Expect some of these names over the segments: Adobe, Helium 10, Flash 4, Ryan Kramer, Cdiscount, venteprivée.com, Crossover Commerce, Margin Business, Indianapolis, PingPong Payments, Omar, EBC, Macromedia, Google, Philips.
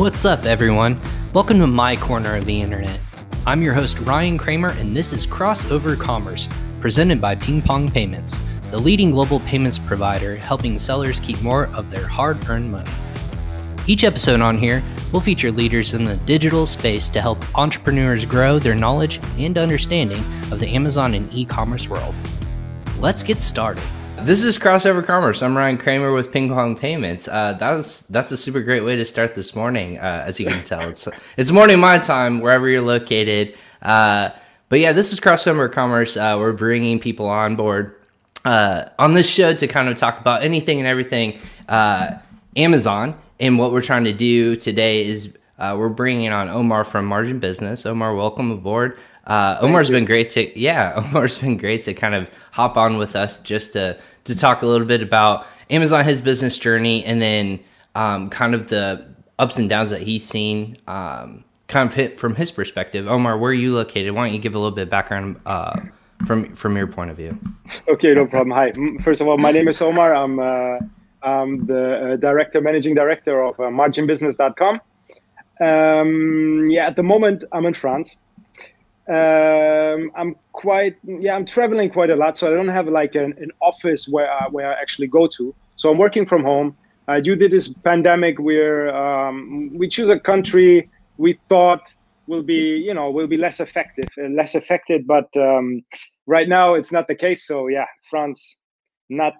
What's up, everyone? Welcome to my corner of the internet. I'm your host, Ryan Kramer, and this is Crossover Commerce, presented by PingPong Payments, the leading global payments provider helping sellers keep more of their hard-earned money. Each episode on here will feature leaders in the digital space to help entrepreneurs grow their knowledge and understanding of the Amazon and e-commerce world. Let's get started. This is Crossover Commerce. I'm Ryan Kramer with PingPong Payments. That's a super great way to start this morning. As you can tell, it's morning my time, wherever you're located. But yeah, this is Crossover Commerce. We're bringing people on board on this show to kind of talk about anything and everything Amazon. And what we're trying to do today is we're bringing on Omar from Margin Business. Omar, welcome aboard. Omar's been great to kind of hop on with us just to talk a little bit about Amazon, his business journey, and then kind of the ups and downs that he's seen kind of hit from his perspective. Omar, where are you located? Why don't you give a little bit of background from your point of view? Okay, no problem. Hi. First of all, my name is Omar. I'm the managing director of marginbusiness.com. At the moment, I'm in France. I'm traveling quite a lot, so I don't have like an office where I actually go to. So I'm working from home. Due to this pandemic, we choose a country we thought will be less affected. But right now, it's not the case. So yeah, France, not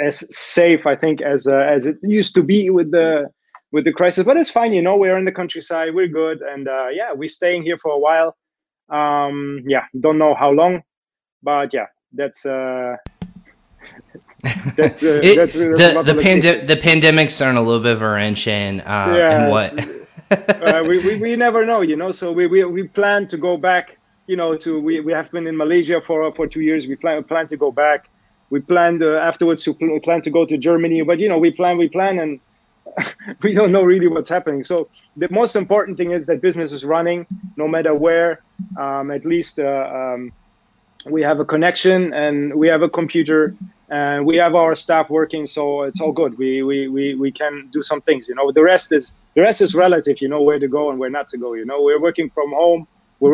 as safe, I think, as it used to be with the crisis, but it's fine. We're in the countryside, we're good, and we're staying here for a while. Don't know how long, but yeah, the pandemic's throwing a little bit of a wrench in. And what? we never know, So we plan to go back. We have been in Malaysia for 2 years. We plan to go back. We planned afterwards to go to Germany, but we plan, and we don't know really what's happening. So the most important thing is that business is running, no matter where. At least we have a connection, and we have a computer, and we have our staff working, so it's all good. We can do some things, The rest is relative. Where to go and where not to go. We're working from home. We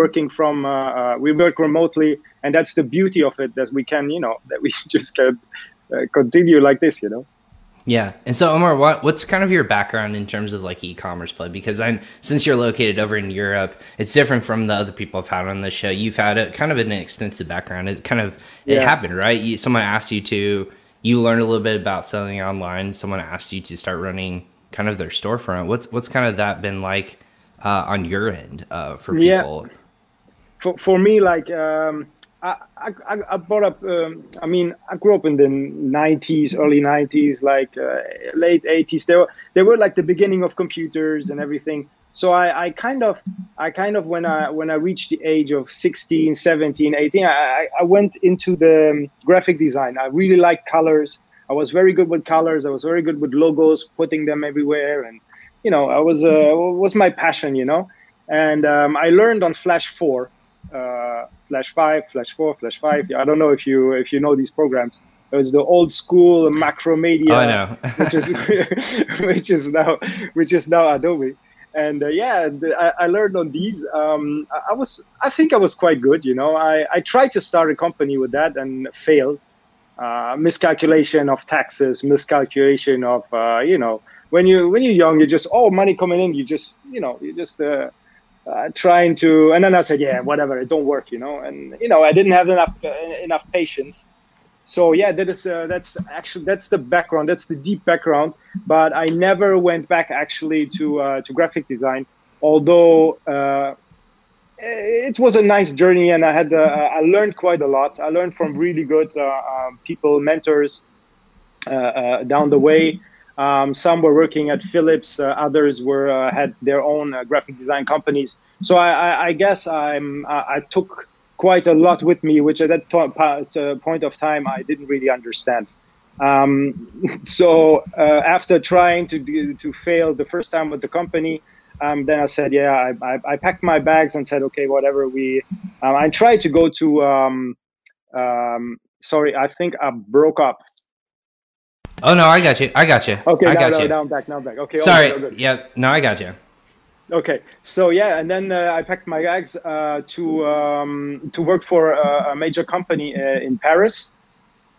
work remotely, and that's the beauty of it, that we can, that we just can continue like this, Yeah. And so, Omar, what's kind of your background in terms of like e-commerce play? Because since you're located over in Europe, it's different from the other people I've had on this show. You've had an extensive background. It happened, right? You learned a little bit about selling online. Someone asked you to start running kind of their storefront. What's kind of that been like? On your end, for people? Yeah. For me, I grew up in the 90s, early 90s, late 80s. They were like the beginning of computers and everything. So I kind of when I reached the age of 16, 17, 18, I went into the graphic design. I really liked colors. I was very good with colors. I was very good with logos, putting them everywhere, and was my passion, and I learned on Flash 4, Flash 5, Flash 4, Flash 5. I don't know if you know these programs. It was the old school Macromedia, I know. which is now Adobe, and I learned on these. I think I was quite good, I tried to start a company with that and failed. Miscalculation of taxes, miscalculation of When you're young, you're just money coming in. You're just trying to, and then I said, yeah, whatever, it don't work, And I didn't have enough patience. So yeah, that's the background. That's the deep background. But I never went back actually to graphic design, although it was a nice journey, and I learned quite a lot. I learned from really good people, mentors down the way. Some were working at Philips, others had their own graphic design companies. So I guess I took quite a lot with me, which at that point of time I didn't really understand. So after trying to fail the first time with the company, then I said, I packed my bags and said, okay, whatever. I tried to go to. I think I broke up. Oh, no, I got you. Okay, now I'm back. Okay. Sorry. Oh, yeah, no, I got you. Okay, so yeah, and then I packed my bags to work for a major company in Paris,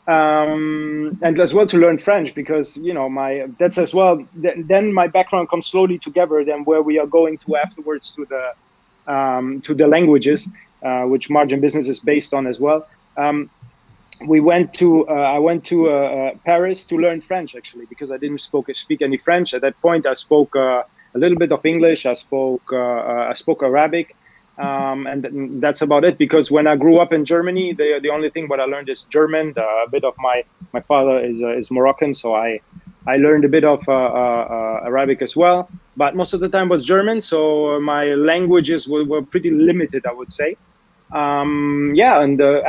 and as well to learn French because then my background comes slowly together. Then where we are going to afterwards to the languages, which Margin Business is based on as well. I went to Paris to learn French actually because I didn't speak any French at that point. I spoke a little bit of English. I spoke Arabic, and that's about it. Because when I grew up in Germany, the only thing what I learned is German. A bit of my father is Moroccan, so I learned a bit of Arabic as well. But most of the time was German, so my languages were pretty limited, I would say. And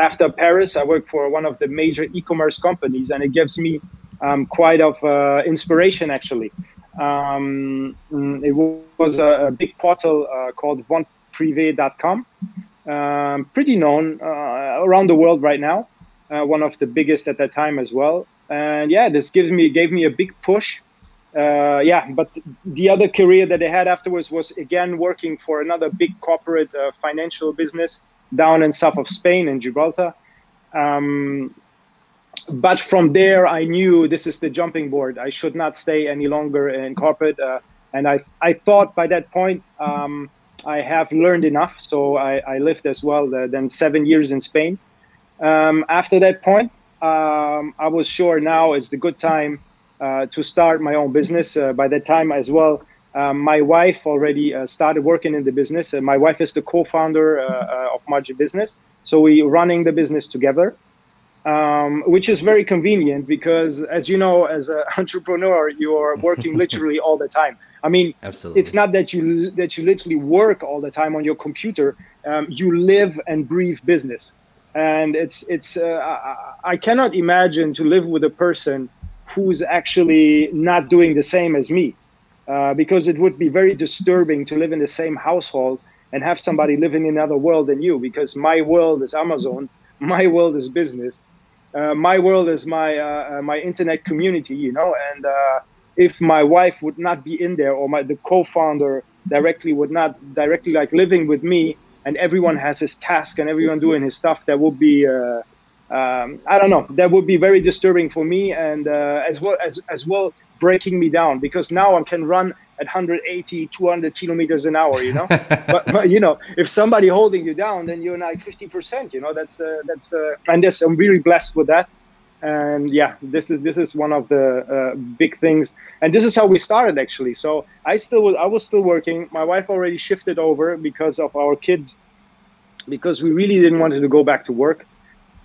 after Paris, I worked for one of the major e-commerce companies, and it gives me quite of inspiration actually. It was a big portal called venteprivée.com, pretty known around the world right now, one of the biggest at that time as well. And yeah, this gave me a big push. But the other career that I had afterwards was again working for another big corporate financial business down in south of Spain in Gibraltar. But from there, I knew this is the jumping board. I should not stay any longer in corporate. And I thought by that point, I have learned enough. So I lived as well then 7 years in Spain. After that point, I was sure now is the good time to start my own business. By that time as well, my wife already started working in the business. My wife is the co-founder of Margin Business. So we're running the business together. Which is very convenient because, as you know, as an entrepreneur, you are working literally all the time. I mean, absolutely. It's not that you literally work all the time on your computer. You live and breathe business, and it's. I cannot imagine to live with a person who's actually not doing the same as me, because it would be very disturbing to live in the same household and have somebody living in another world than you. Because my world is Amazon, my world is business. My world is my internet community, and if my wife would not be in there or the co-founder would not directly like living with me and everyone has his task and everyone doing his stuff, that would be, I don't know, that would be very disturbing for me and as well breaking me down because now I can run at 180, 200 kilometers an hour, but if somebody holding you down, then you're like 50%, and I'm really blessed with that. And yeah, this is one of the big things. And this is how we started actually. So I was still working. My wife already shifted over because of our kids, because we really didn't want to go back to work.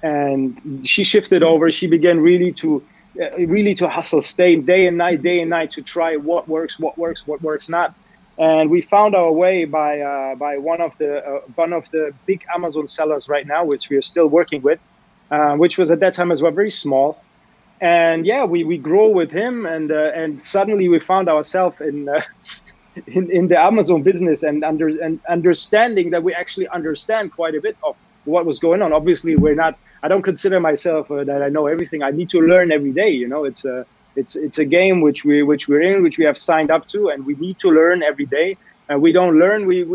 And she shifted over. She began really to hustle, stay day and night to try what works, what works not, and we found our way by one of the big Amazon sellers right now, which we are still working with, which was at that time as well very small, and yeah, we grow with him, and suddenly we found ourselves in the Amazon business and understanding that we actually understand quite a bit of what was going on. Obviously, I don't consider myself that I know everything. I need to learn every day. It's a game which we're in, which we have signed up to, and we need to learn every day. And we don't learn, we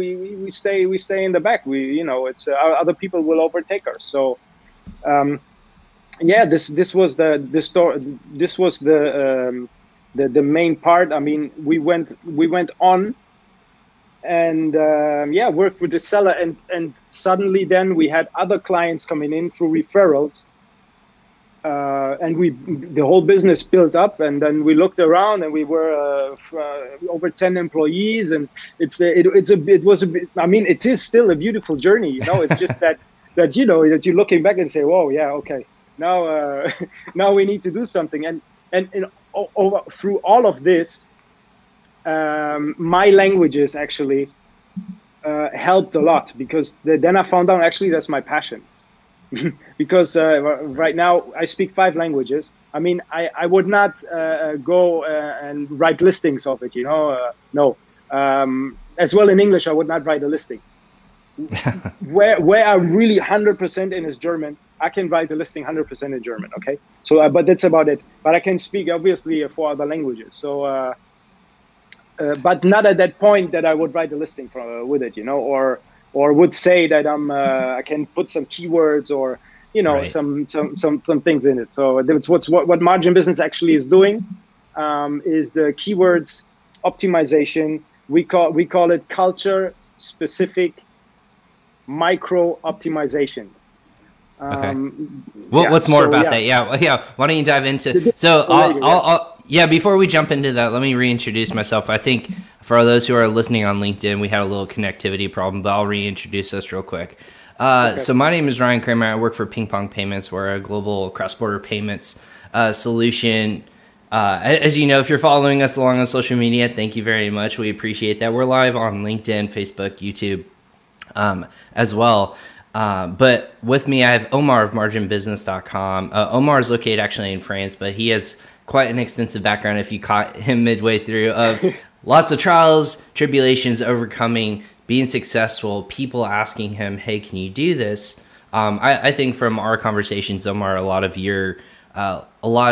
stay in the back. Other people will overtake us. So, this was the main part. I mean, we went on. And worked with the seller, and suddenly then we had other clients coming in through referrals, and the whole business built up. And then we looked around, and we were over 10 employees, and it is still a beautiful journey. It's just that you're looking back and say, "Whoa, yeah, okay, now we need to do something." And through all of this. My languages actually helped a lot because then I found out actually that's my passion because right now I speak 5 languages. I mean, I would not go and write listings of it, no. As well in English, I would not write a listing. Where I'm really 100% in is German I can write the listing 100% in German, okay? So, but that's about it. But I can speak, obviously, four other languages. So, but not at that point that I would write the listing for, with it, you know, or would say that I'm, I can put some keywords or, you know, right. some things in it. So that's what Margin Business actually is doing, is the keywords optimization. We call it culture specific micro optimization. Okay. Well, yeah, what's more so, about yeah. that? Yeah. Why don't you dive into? So, before we jump into that, let me reintroduce myself. I think for those who are listening on LinkedIn, we had a little connectivity problem, but I'll reintroduce us real quick. Okay. So my name is Ryan Kramer. I work for PingPong Payments. We're a global cross-border payments solution. As you know, if you're following us along on social media, thank you very much. We appreciate that. We're live on LinkedIn, Facebook, YouTube, as well. But with me, I have Omar of marginbusiness.com. Omar is located actually in France, but he has quite an extensive background if you caught him midway through of lots of trials, tribulations, overcoming, being successful, people asking him, hey, can you do this? I think from our conversations, Omar, a lot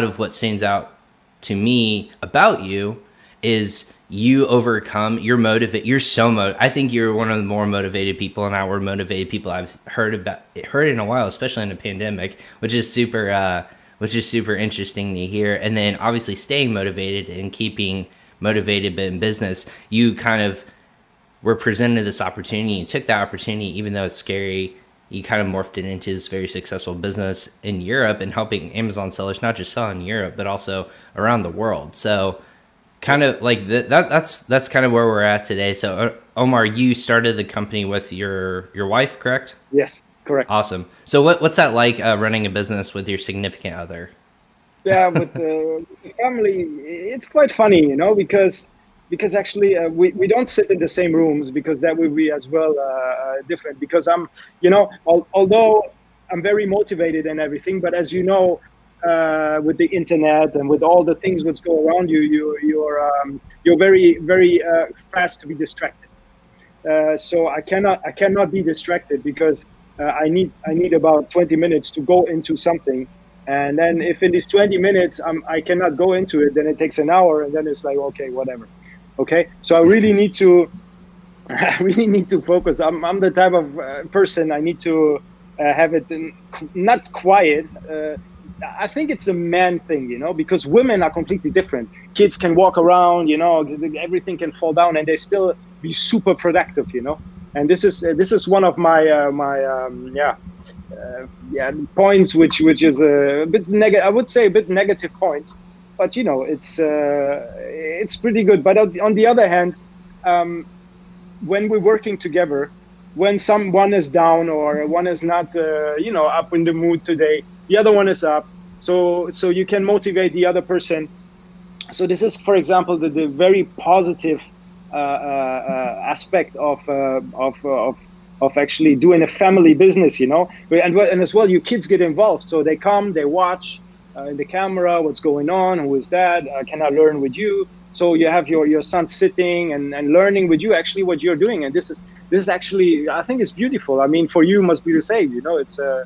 of what stands out to me about you is you overcome, you're motivated, you're so motivated. I think you're one of the more motivated people and I were motivated people I've heard in a while, especially in a pandemic, which is super interesting to hear. And then obviously staying motivated and keeping motivated, but in business, you kind of were presented this opportunity and took that opportunity, even though it's scary. You kind of morphed it into this very successful business in Europe and helping Amazon sellers not just sell in Europe, but also around the world. So kind of like that's kind of where we're at today. So Omar, you started the company with your wife, correct? Yes, correct. Awesome. So what's that like running a business with your significant other? Yeah, with the family, it's quite funny, you know, because actually we don't sit in the same rooms because that would be as well different because I'm, you know, although I'm very motivated and everything, but as you know, with the internet and with all the things which go around you, you're very, very fast to be distracted. So I cannot be distracted because I need about 20 minutes to go into something. And then if in these 20 minutes, I cannot go into it, then it takes an hour and then it's like, okay, whatever. Okay, so I really need to focus. I'm the type of person I need to have it in, not quiet. I think it's a man thing, you know, because women are completely different. Kids can walk around, you know, everything can fall down, and they still be super productive, you know. And this is one of my points, which is a bit negative. I would say a bit negative points. But, you know, it's pretty good. But on the other hand, when we're working together, when someone is down or one is not, you know, up in the mood today, the other one is up. So you can motivate the other person. So this is, for example, the very positive aspect of actually doing a family business, you know. And as well, your kids get involved. So they come, they watch. In the camera, what's going on, who is that, can I learn with you? So you have your son sitting and learning with you actually what you're doing. And this is actually, I think it's beautiful. I mean, for you must be the same, you know, it's a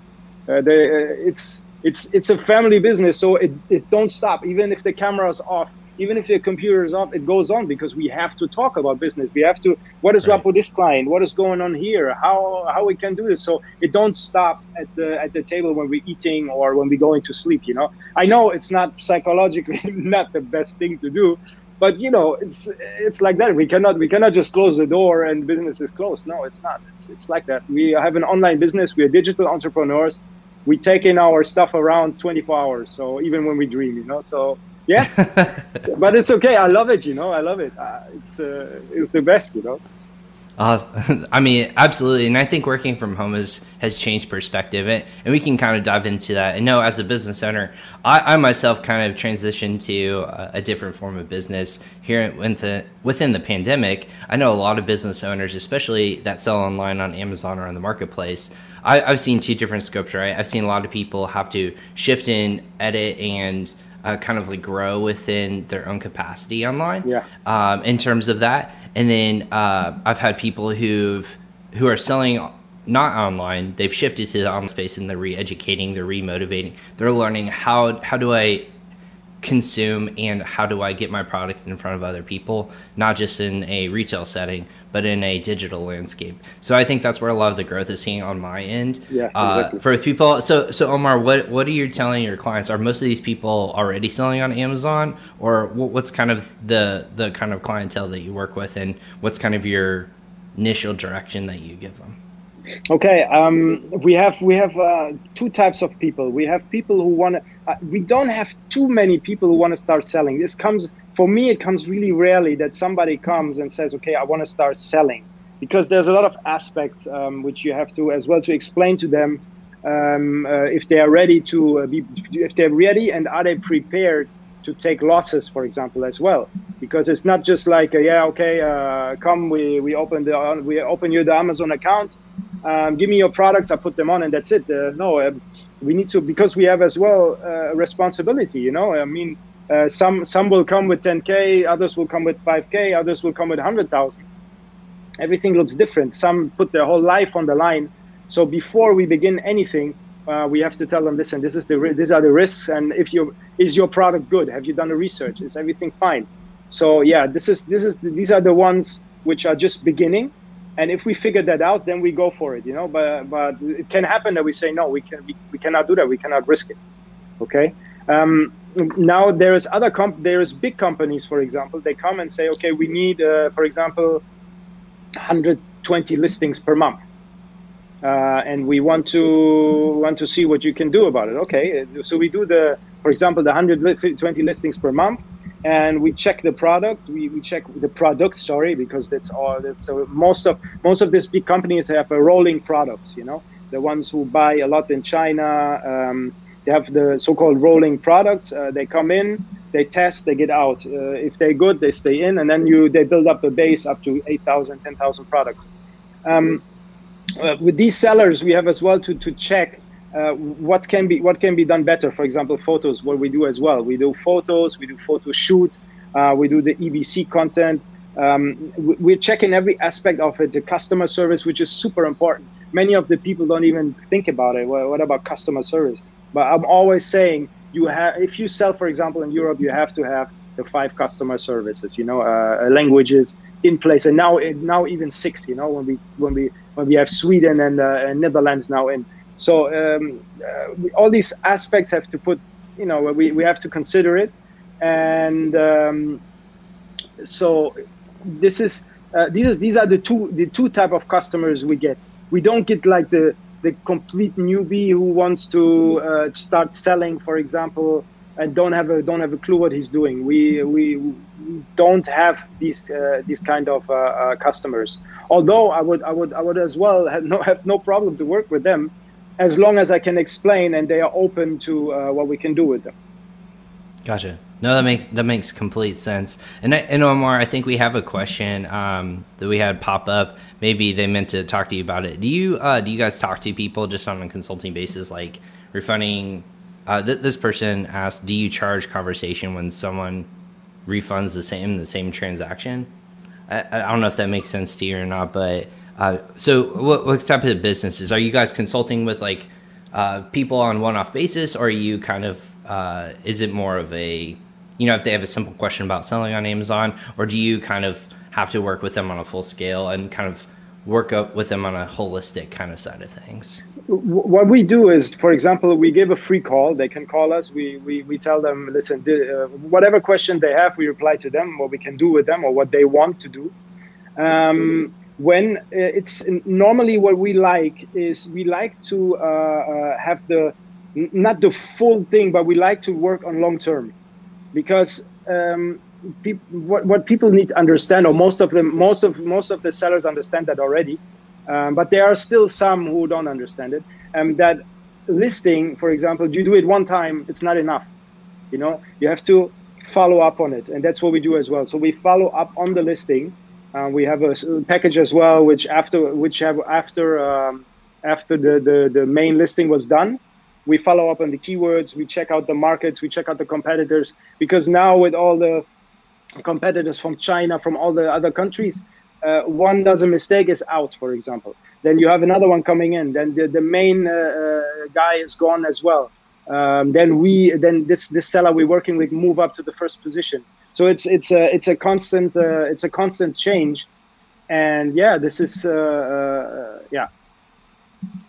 family business. So it don't stop. Even if the camera's off, even if the computer is off, it goes on because we have to talk about business. We have to, what is up with this client? What is going on here? How we can do this? So it don't stop at the table when we're eating or when we're going to sleep, you know. I know it's not psychologically not the best thing to do, but you know, it's like that. We cannot just close the door and business is closed. No, it's not. It's like that. We have an online business. We are digital entrepreneurs. We take in our stuff around 24 hours. So even when we dream, you know, so yeah, but it's okay. I love it, you know. I love it. It's the best, you know. I mean, absolutely. And I think working from home has changed perspective, and we can kind of dive into that. And no, as a business owner, I myself kind of transitioned to a different form of business here within the pandemic. I know a lot of business owners, especially that sell online on Amazon or on the marketplace. I've seen two different scopes, right? I've seen a lot of people have to shift in, edit, and kind of like grow within their own capacity online, in terms of that. And then I've had people who are selling not online. They've shifted to the online space and they're re-educating, they're re-motivating. They're learning how do I consume and how do I get my product in front of other people, not just in a retail setting, but in a digital landscape. So I think that's where a lot of the growth is seeing on my end. Yes, exactly. For people. So Omar, what are you telling your clients? Are most of these people already selling on Amazon, or what's kind of the kind of clientele that you work with, and what's kind of your initial direction that you give them? Okay, we have two types of people. We have people who want to, we don't have too many people who want to start selling. This comes, for me, it comes really rarely that somebody comes and says, okay, I want to start selling, because there's a lot of aspects which you have to as well to explain to them if they are ready to if they're ready, and are they prepared to take losses, for example, as well, because it's not just like come, we open you the Amazon account. Give me your products, I put them on, and that's it. We need to, because we have as well responsibility, you know. I mean, some will come with 10K, others will come with 5K, others will come with 100,000. Everything looks different. Some put their whole life on the line. So before we begin anything, we have to tell them, listen, these are the risks, and is your product good? Have you done the research? Is everything fine? So yeah, these are the ones which are just beginning. And if we figure that out, then we go for it, you know. But it can happen that we say no, we cannot do that. We cannot risk it. Okay. Now there is there is big companies, for example. They come and say, okay, we need, for example, 120 listings per month, and we want to see what you can do about it. Okay. So we do for example, the 120 listings per month. And we check the product. We check the products. Sorry, because that's all. So most of these big companies have a rolling products. You know, the ones who buy a lot in China, they have the so-called rolling products. They come in, they test, they get out. If they're good, they stay in, and then they build up a base up to 8,000, 10,000 products. With these sellers, we have as well to check. What can be done better? For example, photos. What we do as well, we do photos, we do photo shoot, we do the EBC content. We're checking every aspect of it. The customer service, which is super important. Many of the people don't even think about it. Well, what about customer service? But I'm always saying, if you sell, for example, in Europe, you have to have the 5 customer services. You know, languages in place, and now even 6. You know, when we have Sweden and Netherlands now in. So all these aspects have to put, you know, we have to consider it. And so these are the two type of customers we get. We don't get like the complete newbie who wants to start selling, for example, and don't have a clue what he's doing. We don't have these kind of customers. Although I would as well have no problem to work with them, as long as I can explain and they are open to what we can do with them. Gotcha. No, that makes complete sense. And Omar, I think we have a question that we had pop up. Maybe they meant to talk to you about it. Do you guys talk to people just on a consulting basis, like refunding? This person asked, do you charge conversation when someone refunds the same transaction? I don't know if that makes sense to you or not, but. So what type of businesses? Are you guys consulting with like people on one-off basis, or are you kind of, is it more of a, you know, if they have a simple question about selling on Amazon, or do you kind of have to work with them on a full scale and kind of work up with them on a holistic kind of side of things? What we do is, for example, we give a free call. They can call us. We tell them, listen, whatever question they have, we reply to them, what we can do with them or what they want to do. When it's normally what we like is we like to have not the full thing, but we like to work on long term, because what people need to understand, or most of the sellers understand that already, but there are still some who don't understand it. That listing, for example, you do it one time, it's not enough. You know, you have to follow up on it, and that's what we do as well. So we follow up on the listing. We have a package as well, which after the main listing was done, we follow up on the keywords, we check out the markets, we check out the competitors, because now with all the competitors from China, from all the other countries, one does a mistake is out, for example. Then you have another one coming in. Then the main guy is gone as well. Then this seller we're working with move up to the first position. So it's a constant change, and yeah, this is yeah.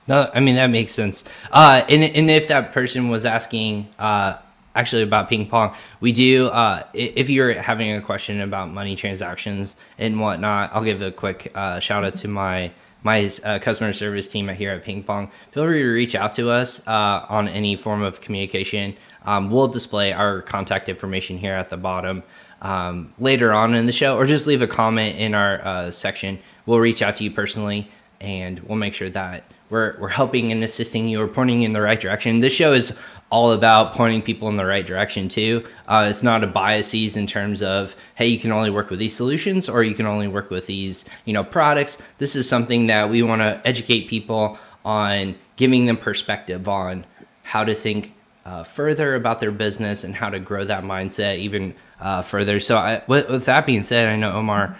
No, I mean that makes sense. And if that person was asking actually about ping pong, we do. If you're having a question about money transactions and whatnot, I'll give a quick shout out to my customer service team here at PingPong. Feel free to reach out to us on any form of communication. We'll display our contact information here at the bottom later on in the show, or just leave a comment in our section. We'll reach out to you personally, and we'll make sure that we're helping and assisting you or pointing in the right direction. This show is all about pointing people in the right direction too. It's not a biases in terms of, hey, you can only work with these solutions or you can only work with these, products. This is something that we want to educate people on, giving them perspective on how to think further about their business and how to grow that mindset even further. So with that being said, I know Omar,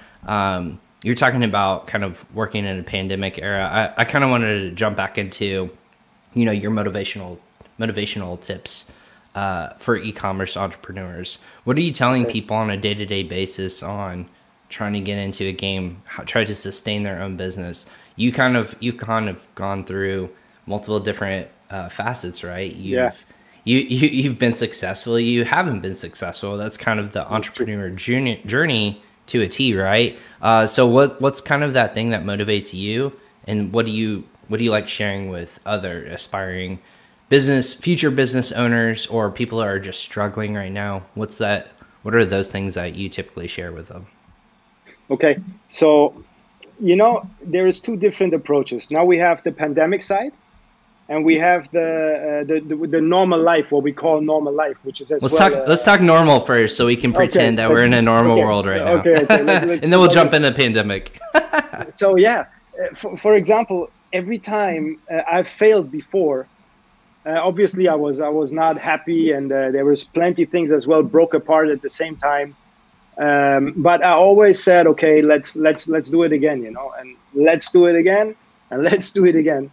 you're talking about kind of working in a pandemic era. I kind of wanted to jump back into, your motivational tips for e-commerce entrepreneurs. What are you telling people on a day-to-day basis on trying to get into a game, try to sustain their own business? You've gone through multiple different facets, right? You've been successful. You haven't been successful. That's kind of the entrepreneur journey. To a T, right? So what's kind of that thing that motivates you, and what do you like sharing with other aspiring future business owners or people that are just struggling right now? What are those things that you typically share with them? Okay. So, there is two different approaches. Now we have the pandemic side, and we have the normal life, what we call normal life, which is let's talk normal first, so we can pretend that we're in a normal world right now. Okay. And then we'll jump into pandemic. So yeah, for example, every time I've failed before, obviously I was not happy, and there was plenty of things as well broke apart at the same time. But I always said, okay, let's do it again, and let's do it again, and let's do it again.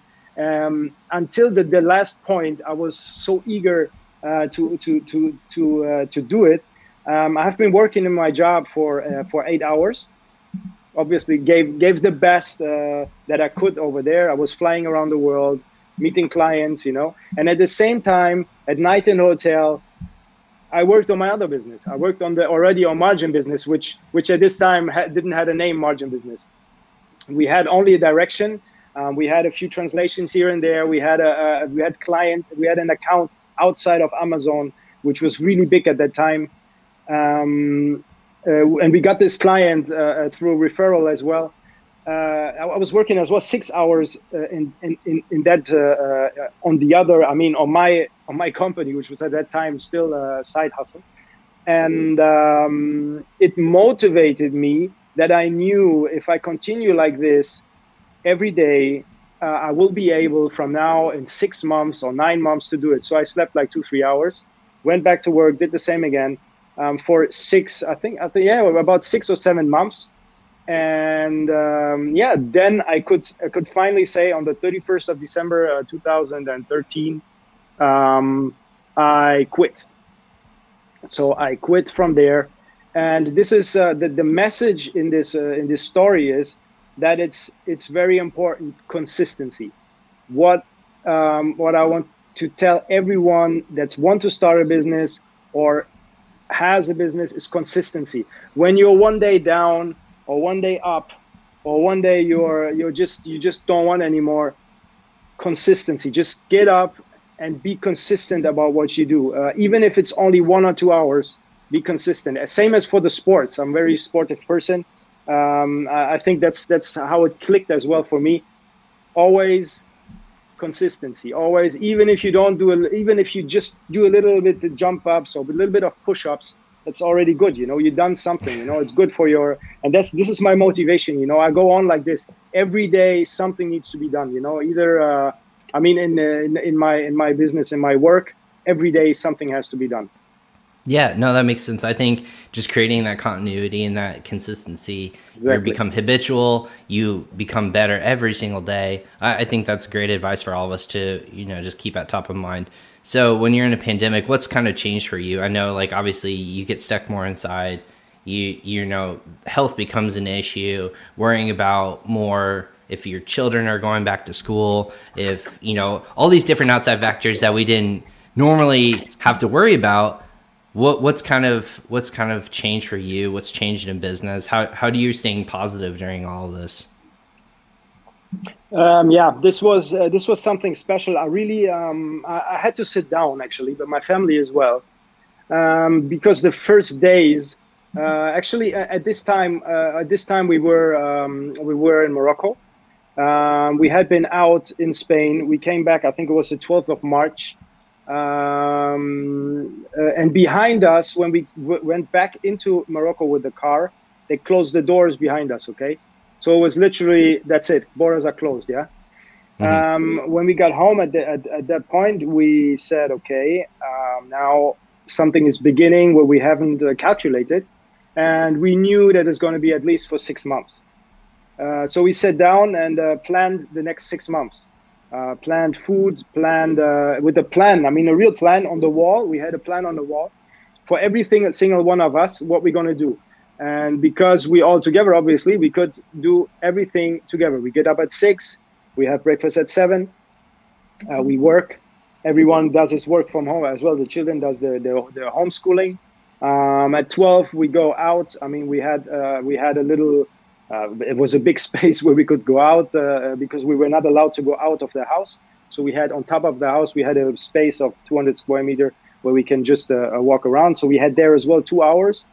Until the last point, I was so eager to do it. I have been working in my job for 8 hours. Obviously, gave the best that I could over there. I was flying around the world, meeting clients, And at the same time, at night in the hotel, I worked on my other business. I worked on on Margin Business, which at this time didn't have a name, Margin Business. We had only a direction. We had a few translations here and there. We had an account outside of Amazon, which was really big at that time, and we got this client through referral as well. I was working as well 6 hours in that on the other. I mean, on my company, which was at that time still a side hustle, and it motivated me that I knew if I continue like this. Every day, I will be able from now in 6 months or 9 months to do it. So I slept like 2-3 hours, went back to work, did the same again for about 6 or 7 months. And then I could finally say on the 31st of December, 2013, I quit. So I quit from there. And this is the message in this story is, that it's very important, consistency. What I want to tell everyone that's want to start a business or has a business is consistency. When you're one day down or one day up, or one day you just don't want anymore, consistency. Just get up and be consistent about what you do, even if it's only 1 or 2 hours. Be consistent. Same as for the sports. I'm a very sportive person. I think that's how it clicked as well for me. Always consistency. Always, even if you just do a little bit of jump ups or a little bit of push ups, that's already good. You've done something. It's good for your. And this is my motivation. I go on like this every day. Something needs to be done. Either in my business, in my work, every day something has to be done. Yeah, no, that makes sense. I think just creating that continuity and that consistency, you become habitual, you become better every single day. I think that's great advice for all of us to, you know, just keep at top of mind. So when you're in a pandemic, what's kind of changed for you? I know, like, obviously you get stuck more inside, you know, health becomes an issue, worrying about more if your children are going back to school, if, you know, all these different outside factors that we didn't normally have to worry about. What's kind of changed for you? What's changed in business? How do you staying positive during all of this? This was something special. I really I had to sit down actually, but my family as well, because the first days actually at this time we were in Morocco. We had been out in Spain. We came back. I think it was the 12th of March. And behind us, when we went back into Morocco with the car, they closed the doors behind us, okay? So it was literally, that's it, borders are closed, yeah? Mm-hmm. When we got home at that point, we said, okay, now something is beginning where we haven't calculated, and we knew that it's going to be at least for 6 months. So we sat down and planned the next 6 months. Planned food, planned with a plan. I mean, a real plan on the wall. We had a plan on the wall for every single one of us, what we're going to do. And because we all together, obviously, we could do everything together. We get up at 6, we have breakfast at 7, we work. Everyone does his work from home as well. The children does their homeschooling. At 12, we go out. I mean, we had a little... it was a big space where we could go out because we were not allowed to go out of the house. So we had on top of the house, we had a space of 200 square meter where we can just walk around. So we had there as well 2 hours.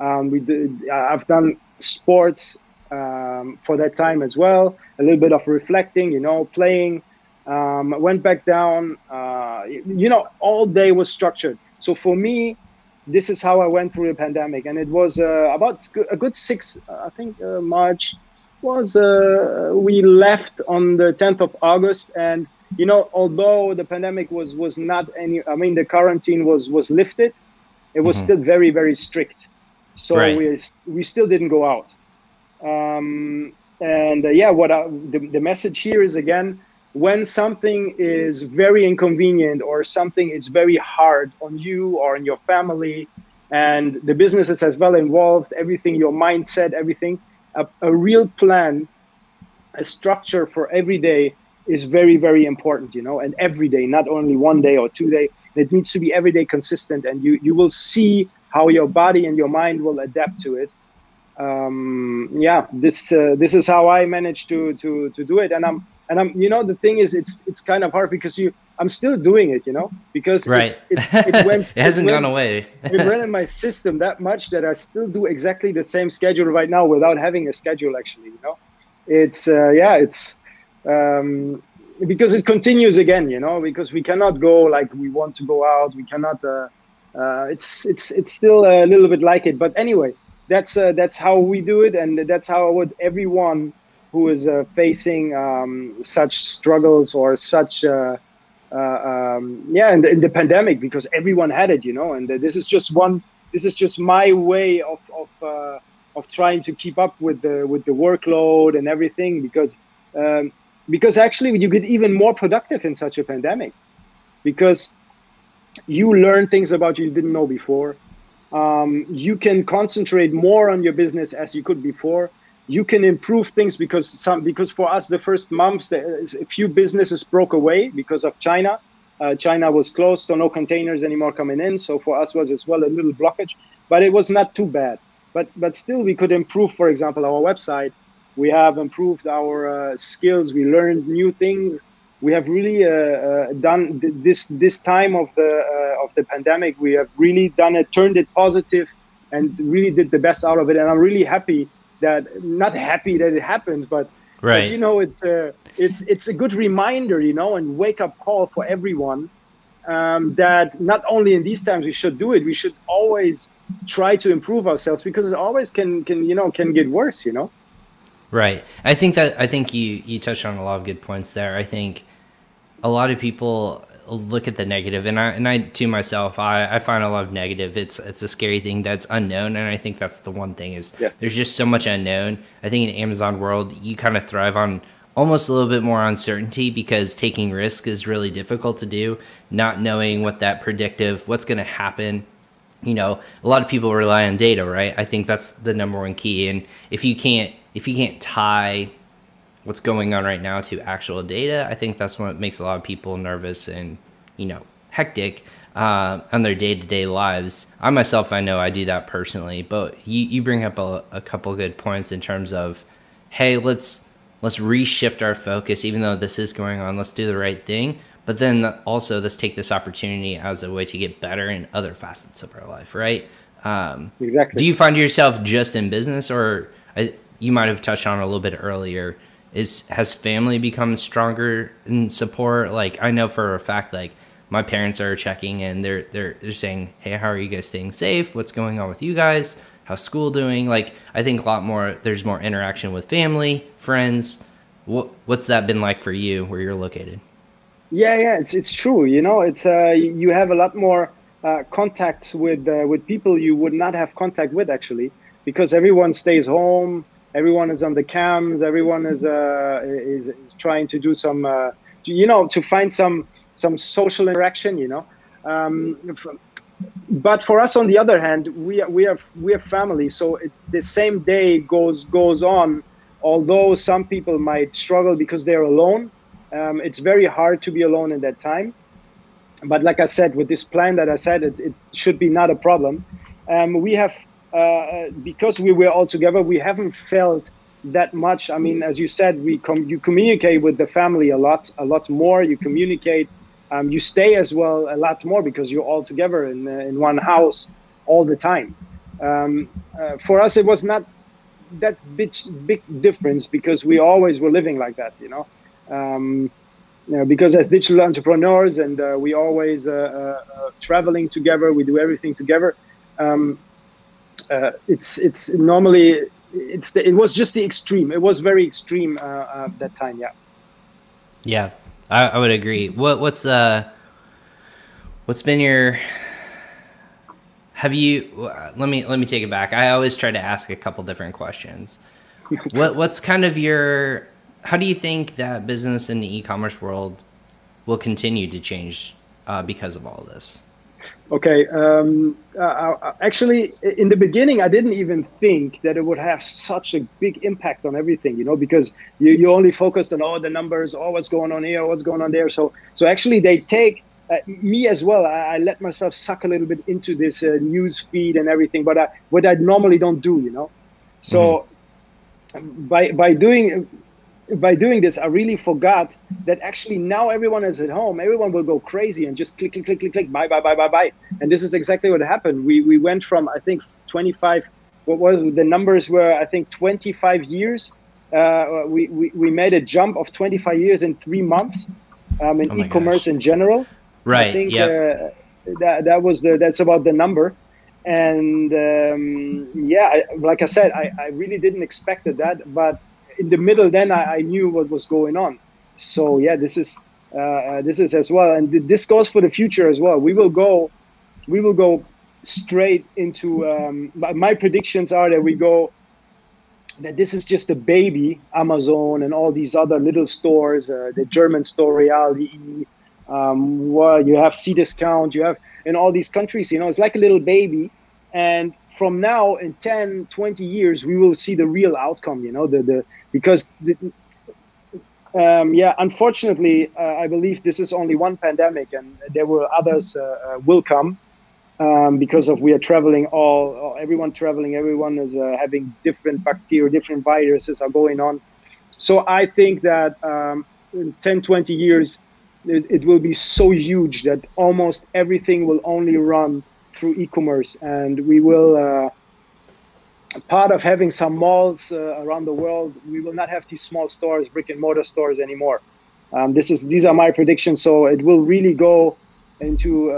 I've done sports for that time as well. A little bit of reflecting, you know, playing. I went back down. You know, all day was structured. So for me, this is how I went through the pandemic, and it was about a good 6. I think March was. We left on the 10th of August, and you know, although the pandemic was not any. I mean, the quarantine was lifted. It was still very, very strict. So right. we still didn't go out. The message here is again, when something is very inconvenient or something is very hard on you or on your family and the business is as well involved, everything, your mindset, everything, a real plan, a structure for every day is very, very important, you know, and every day, not only one day or 2 days, it needs to be every day consistent, and you will see how your body and your mind will adapt to it. This is how I managed to do it, and I'm, you know, the thing is, it's kind of hard because I'm still doing it, you know, because right. it went, it hasn't gone away. It went in my system that much that I still do exactly the same schedule right now without having a schedule, actually, you know. It's because it continues again, you know, because we cannot go like we want to go out. We cannot, it's still a little bit like it. But anyway, that's how we do it. And that's how I would everyone who is facing such struggles or such, in the pandemic, because everyone had it, you know, and this is just my way of trying to keep up with the workload and everything, because actually you get even more productive in such a pandemic, because you learn things about you didn't know before. You can concentrate more on your business as you could before. You can improve things because for us, the first months, a few businesses broke away because of China. China was closed, so no containers anymore coming in. So for us was as well a little blockage, but it was not too bad. But still, we could improve, for example, our website. We have improved our skills. We learned new things. We have really done this time of the pandemic. We have really done it, turned it positive, and really did the best out of it. And I'm really happy. Not happy that it happened, but you know, it's a good reminder, you know, and wake up call for everyone that not only in these times we should do it, we should always try to improve ourselves, because it always can get worse, you know. Right. I think you touched on a lot of good points there. I think a lot of people look at the negative. And I to myself, I find a lot of negative. It's a scary thing that's unknown. And I think that's the one thing is there's just so much unknown. I think in the Amazon world, you kind of thrive on almost a little bit more uncertainty because taking risk is really difficult to do. Not knowing what that predictive, what's going to happen. You know, a lot of people rely on data, right? I think that's the number one key. And if you can't tie what's going on right now to actual data, I think that's what makes a lot of people nervous and, you know, hectic on their day-to-day lives. I myself, I know I do that personally, but you bring up a couple good points in terms of, hey, let's reshift our focus, even though this is going on, let's do the right thing. But then also let's take this opportunity as a way to get better in other facets of our life, right? Exactly. Do you find yourself just in business, or you might have touched on a little bit earlier, has family become stronger in support? Like, I know for a fact, like, my parents are checking in, they're saying, hey, how are you guys staying safe? What's going on with you guys? How's school doing? Like, I think a lot more, there's more interaction with family, friends. What's that been like for you where you're located? Yeah, it's true. You know, it's you have a lot more contacts with people you would not have contact with, actually, because everyone stays home, everyone is on the cams, everyone is trying to do some, to find some social interaction. You know, but for us, on the other hand, we are family, so the same day goes on. Although some people might struggle because they're alone. It's very hard to be alone in that time. But like I said, with this plan that I said, it should be not a problem. We have, because we were all together, we haven't felt that much. I mean, as you said, you communicate with the family a lot more. You communicate, you stay as well a lot more because you're all together in one house all the time. For us, it was not that big difference because we always were living like that, you know. Because as digital entrepreneurs and we always traveling together, we do everything together. It was just the extreme. It was very extreme that time. Yeah. Yeah, I would agree. What's been your? Have you? Let me take it back. I always try to ask a couple different questions. What's kind of your? How do you think that business in the e-commerce world will continue to change because of all this? Okay. Actually, in the beginning, I didn't even think that it would have such a big impact on everything, you know, because you only focused on all the numbers, what's going on here, what's going on there. So actually, they take me as well. I let myself suck a little bit into this news feed and everything, but what I normally don't do, you know. So by doing this, I really forgot that actually now everyone is at home. Everyone will go crazy and just click, click, click, click, click, buy, buy, buy, buy, buy. And this is exactly what happened. We went from, I think, 25, what was the numbers were, I think, 25 years. We made a jump of 25 years in 3 months in e-commerce in general. Right, I think that's about the number. And like I said, I really didn't expect that, but in the middle, then I knew what was going on. So yeah, this is as well, and this goes for the future as well. We will go straight into. My predictions are that this is just a baby Amazon and all these other little stores, the German store Real.de. You have Cdiscount, you have in all these countries. You know, it's like a little baby, and from now in 10, 20 years, we will see the real outcome. You know, unfortunately, I believe this is only one pandemic, and there will others will come because of we are traveling everyone is having different bacteria, different viruses are going on. So I think that in 10, 20 years, it will be so huge that almost everything will only run through e-commerce, and we will part of having some malls around the world. We will not have these small stores, brick and mortar stores anymore. These are my predictions. So it will really go into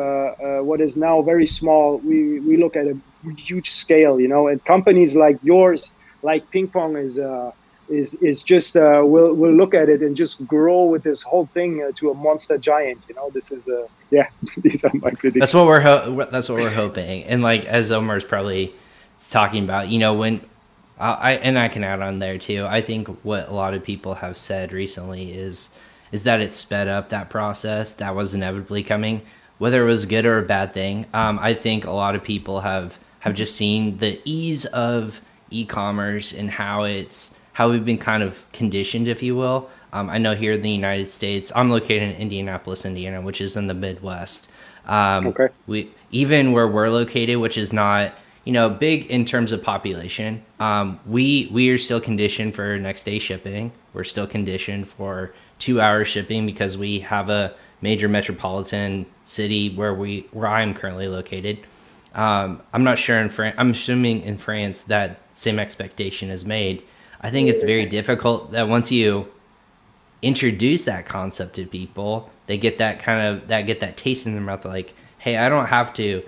what is now very small. We look at a huge scale, you know, and companies like yours, like PingPong, is is just we'll look at it and just grow with this whole thing to a monster giant. You know, this is these are my predictions. That's what we're hoping. And like as Omar's probably talking about, you know, when I can add on there too. I think what a lot of people have said recently is that it sped up that process that was inevitably coming, whether it was a good or a bad thing. I think a lot of people have just seen the ease of e-commerce and how we've been kind of conditioned, if you will. I know here in the United States, I'm located in Indianapolis, Indiana, which is in the Midwest. Okay. Even where we're located, which is not, you know, big in terms of population, we are still conditioned for next day shipping. We're still conditioned for 2-hour shipping because we have a major metropolitan city where I'm currently located. I'm not sure in France. I'm assuming in France that same expectation is made. I think it's very difficult that once you introduce that concept to people, they get that that taste in their mouth. Like, hey, I don't have to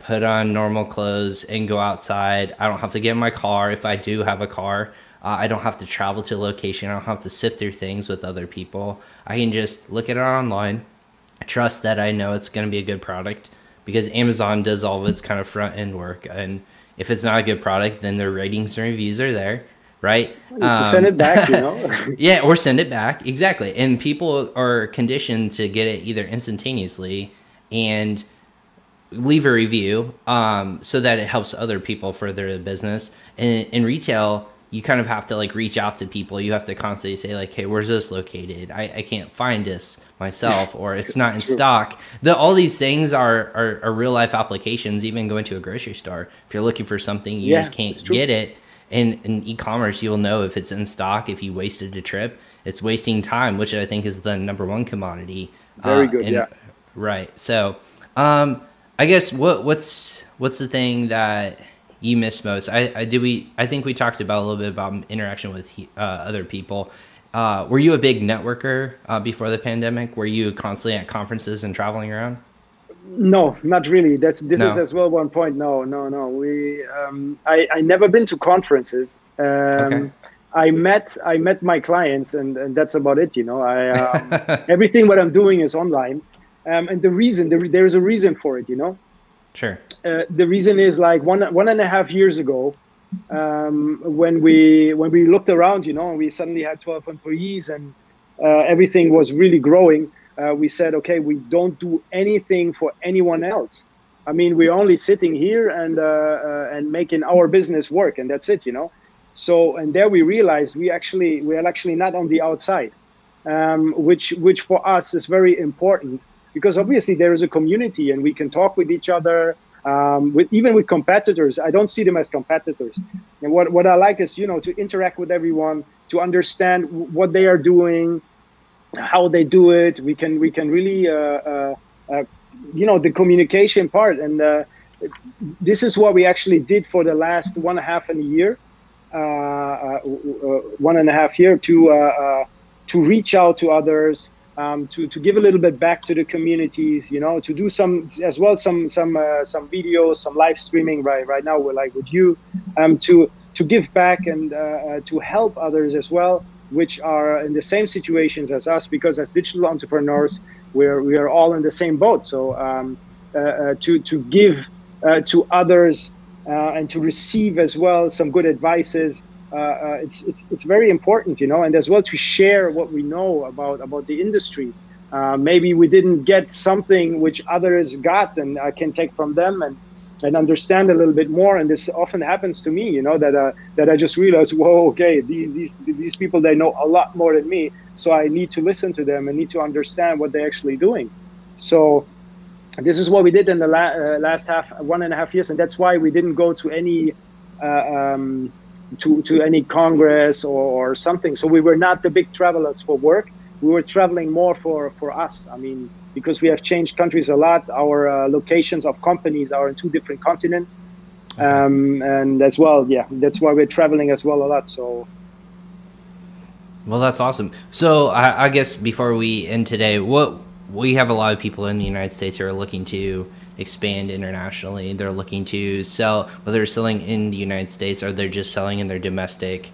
put on normal clothes and go outside. I don't have to get in my car if I do have a car. I don't have to travel to a location. I don't have to sift through things with other people. I can just look at it online, trust that I know it's going to be a good product. Because Amazon does all of its kind of front end work, and if it's not a good product, then their ratings and reviews are there, right? Send it back, you know. Yeah, or send it back, exactly. And people are conditioned to get it either instantaneously and leave a review, so that it helps other people further the business. And in retail, you kind of have to like reach out to people. You have to constantly say like, hey, where's this located? I can't find this myself, or it's not in stock. All these things are real life applications, even going to a grocery store. If you're looking for something, you just can't get it. And in e-commerce, you'll know if it's in stock, if you wasted a trip. It's wasting time, which I think is the number one commodity. Very good, yeah. Right. So I guess what's the thing that you miss most? I think we talked about a little bit about interaction with other people. Were you a big networker before the pandemic? Were you constantly at conferences and traveling around? No, not really. This is as well one point. No. We I never been to conferences. Okay. I met my clients and that's about it. You know, everything what I'm doing is online, and there is a reason for it. You know. Sure. The reason is like one and a half years ago, when we looked around, you know, and we suddenly had 12 employees and everything was really growing. We said, okay, we don't do anything for anyone else. I mean, we're only sitting here and making our business work, and that's it, you know. So and there we realized we are actually not on the outside, which for us is very important. Because obviously there is a community and we can talk with each other, even with competitors. I don't see them as competitors. And what I like is, you know, to interact with everyone, to understand what they are doing, how they do it. We can really, you know, the communication part. And this is what we actually did for the last one and a half year to reach out to others. To give a little bit back to the communities, you know, to do some videos, some live streaming right now we're like with you, to give back and to help others as well, which are in the same situations as us, because as digital entrepreneurs, we are all in the same boat. So to give to others and to receive as well some good advices. It's very important, you know, and as well to share what we know about the industry. Maybe we didn't get something which others got, and I can take from them and understand a little bit more. And this often happens to me, you know, that I just realize, whoa, okay, these people, they know a lot more than me, so I need to listen to them and need to understand what they're actually doing. So this is what we did in the last 1.5 years, and that's why we didn't go to any. To any congress or something. So we were not the big travelers for work. We were traveling more for us. I mean, because we have changed countries a lot. Our locations of companies are in 2 different continents. And as well, yeah, that's why we're traveling as well a lot. So. Well, that's awesome. So I guess before we end today, we have a lot of people in the United States who are looking to expand internationally. They're looking to sell, whether they're selling in the United States or they're just selling in their domestic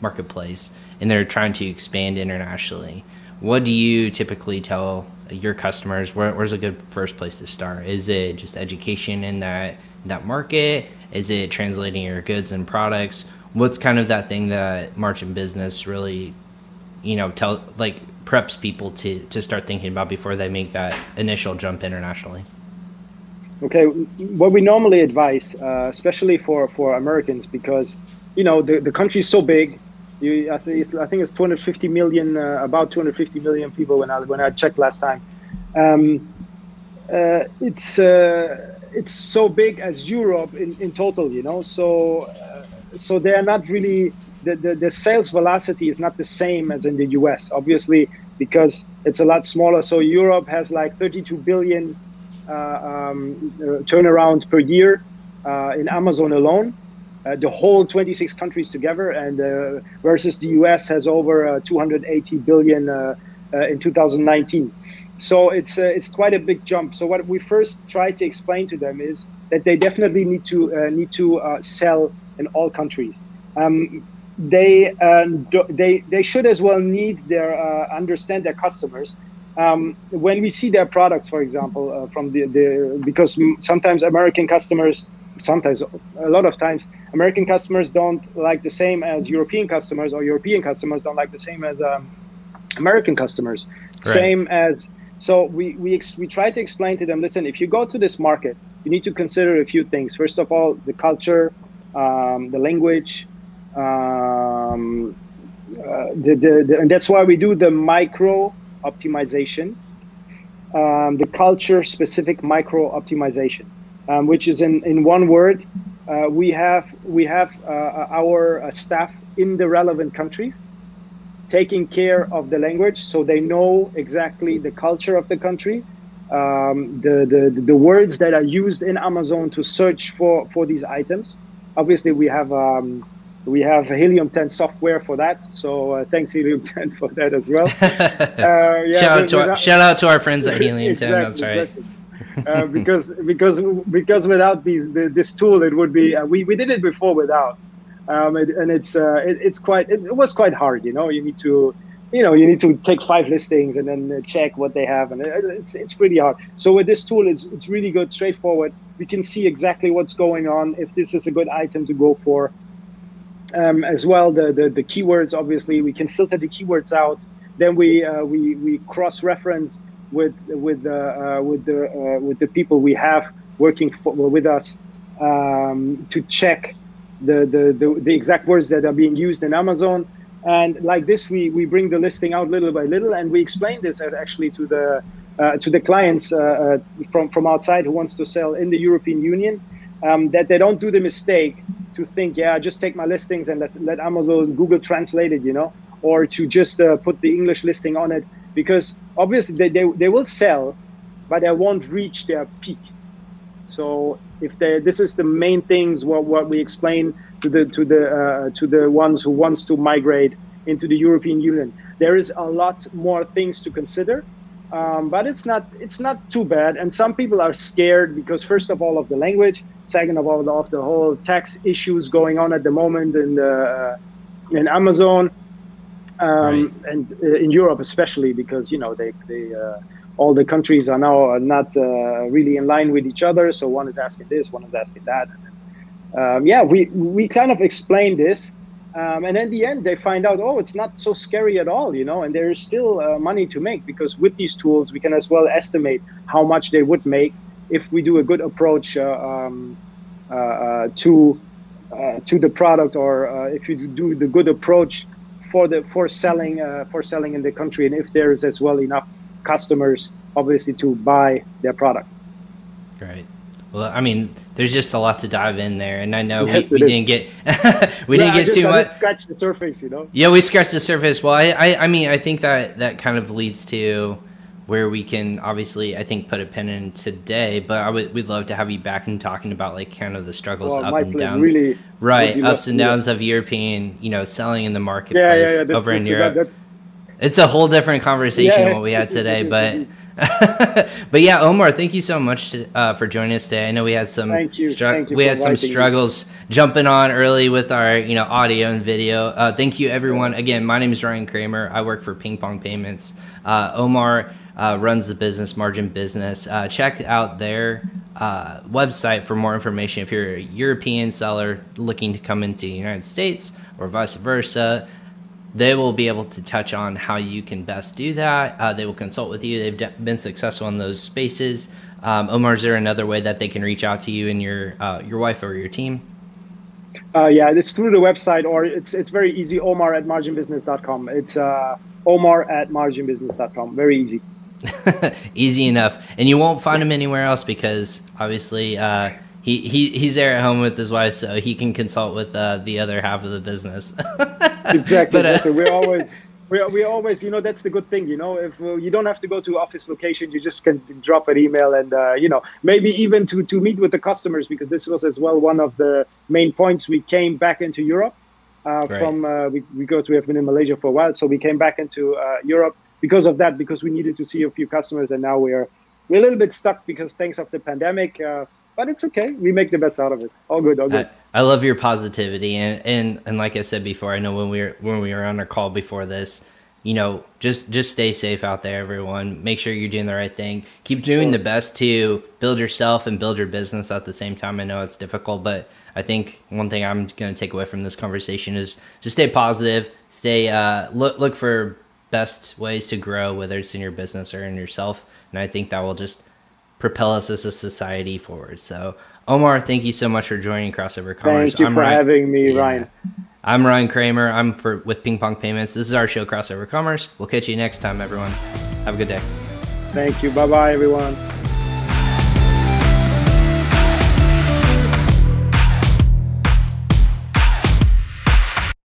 marketplace, and they're trying to expand internationally. What do you typically tell your customers? Where's a good first place to start? Is it just education in that market? Is it translating your goods and products? What's kind of that thing that Margin Business really, preps people to start thinking about before they make that initial jump internationally? Okay, what we normally advise, especially for Americans, because the country's so big. I think it's 250 million, about 250 million people when I checked last time. It's so big as Europe in total, So they are not really the sales velocity is not the same as in the U.S. Obviously, because it's a lot smaller. So Europe has like 32 billion turnaround per year in Amazon alone. The whole 26 countries together, and versus the U.S. has over 280 billion in 2019. So it's quite a big jump. So what we first try to explain to them is that they definitely need to sell in all countries. They should as well need understand their customers. When we see their products, for example, because sometimes American customers don't like the same as European customers, or European customers don't like the same as American customers. Right. So we try to explain to them, listen, if you go to this market, you need to consider a few things. First of all, the culture, the language, and that's why we do the micro optimization, the culture specific micro optimization. Which is in one word, we have our staff in the relevant countries taking care of the language, so they know exactly the culture of the country, the words that are used in Amazon to search for these items. Obviously, we have Helium 10 software for that, so thanks Helium 10 for that as well. Shout out to our friends at Helium 10. Exactly, that's right. Exactly. Because without this tool, it would be we did it before without, and it was quite hard. You need to take 5 listings and then check what they have, and it's pretty hard. So with this tool, it's really good, straightforward. We can see exactly what's going on, if this is a good item to go for. As well, the keywords, obviously we can filter the keywords out. Then we cross-reference with the people we have working with us to check the exact words that are being used in Amazon, and like this we bring the listing out little by little, and we explain this actually to the clients from outside who wants to sell in the European Union, that they don't do the mistake to think, just take my listings and let Amazon Google translate it, or to just put the English listing on it. Because obviously they will sell, but they won't reach their peak. So this is the main things what we explain to the ones who wants to migrate into the European Union. There is a lot more things to consider, but it's not too bad. And some people are scared because first of all of the language, second of all of the whole tax issues going on at the moment in Amazon. Right. And in Europe especially, because they all the countries are now not really in line with each other, so one is asking this, one is asking that. We kind of explain this, and in the end they find out, it's not so scary at all, and there is still money to make, because with these tools we can as well estimate how much they would make if we do a good approach to the product, or if you do the good approach for selling in the country, and if there is as well enough customers obviously to buy their product. Great. Well, I mean, there's just a lot to dive in there, and I know we didn't get I scratched the surface, Yeah, we scratched the surface. Well, I think that kind of leads to where we can obviously, I think, put a pin in today, but we'd love to have you back and talking about like kind of the struggles, ups and downs of European, selling in the marketplace over in Europe. It's a whole different conversation what we had today, but But yeah, Omar, thank you so much for joining us today. I know we had some struggles jumping on early with our audio and video. Thank you, everyone. Again, my name is Ryan Kramer. I work for PingPong Payments. Omar runs the business, Margin Business. Check out their website for more information. If you're a European seller looking to come into the United States or vice versa, they will be able to touch on how you can best do that. They will consult with you. They've been successful in those spaces. Omar, is there another way that they can reach out to you and your wife or your team? Yeah, it's through the website, or it's very easy, omar@marginbusiness.com. It's omar@marginbusiness.com. Very easy. Easy enough. And you won't find him anywhere else because obviously he's there at home with his wife, so he can consult with the other half of the business. Exactly. Exactly. We always, that's the good thing, if you don't have to go to office location, you just can drop an email and, maybe even to meet with the customers, because this was as well one of the main points. We came back into Europe we have been in Malaysia for a while. So we came back into Europe because of that, because we needed to see a few customers, and now we're a little bit stuck because thanks of the pandemic, but it's okay. We make the best out of it. All good. I love your positivity. And like I said before, I know when we were on our call before this, just stay safe out there, everyone. Make sure you're doing the right thing. Keep doing the best to build yourself and build your business at the same time. I know it's difficult, but I think one thing I'm going to take away from this conversation is just stay positive, stay look for best ways to grow, whether it's in your business or in yourself. And I think that will just propel us as a society forward. So Omar, thank you so much for joining Crossover Commerce. Thank you for having me, Ryan. I'm Ryan Kramer. I'm with PingPong Payments. This is our show, Crossover Commerce. We'll catch you next time, everyone. Have a good day. Thank you. Bye-bye, everyone.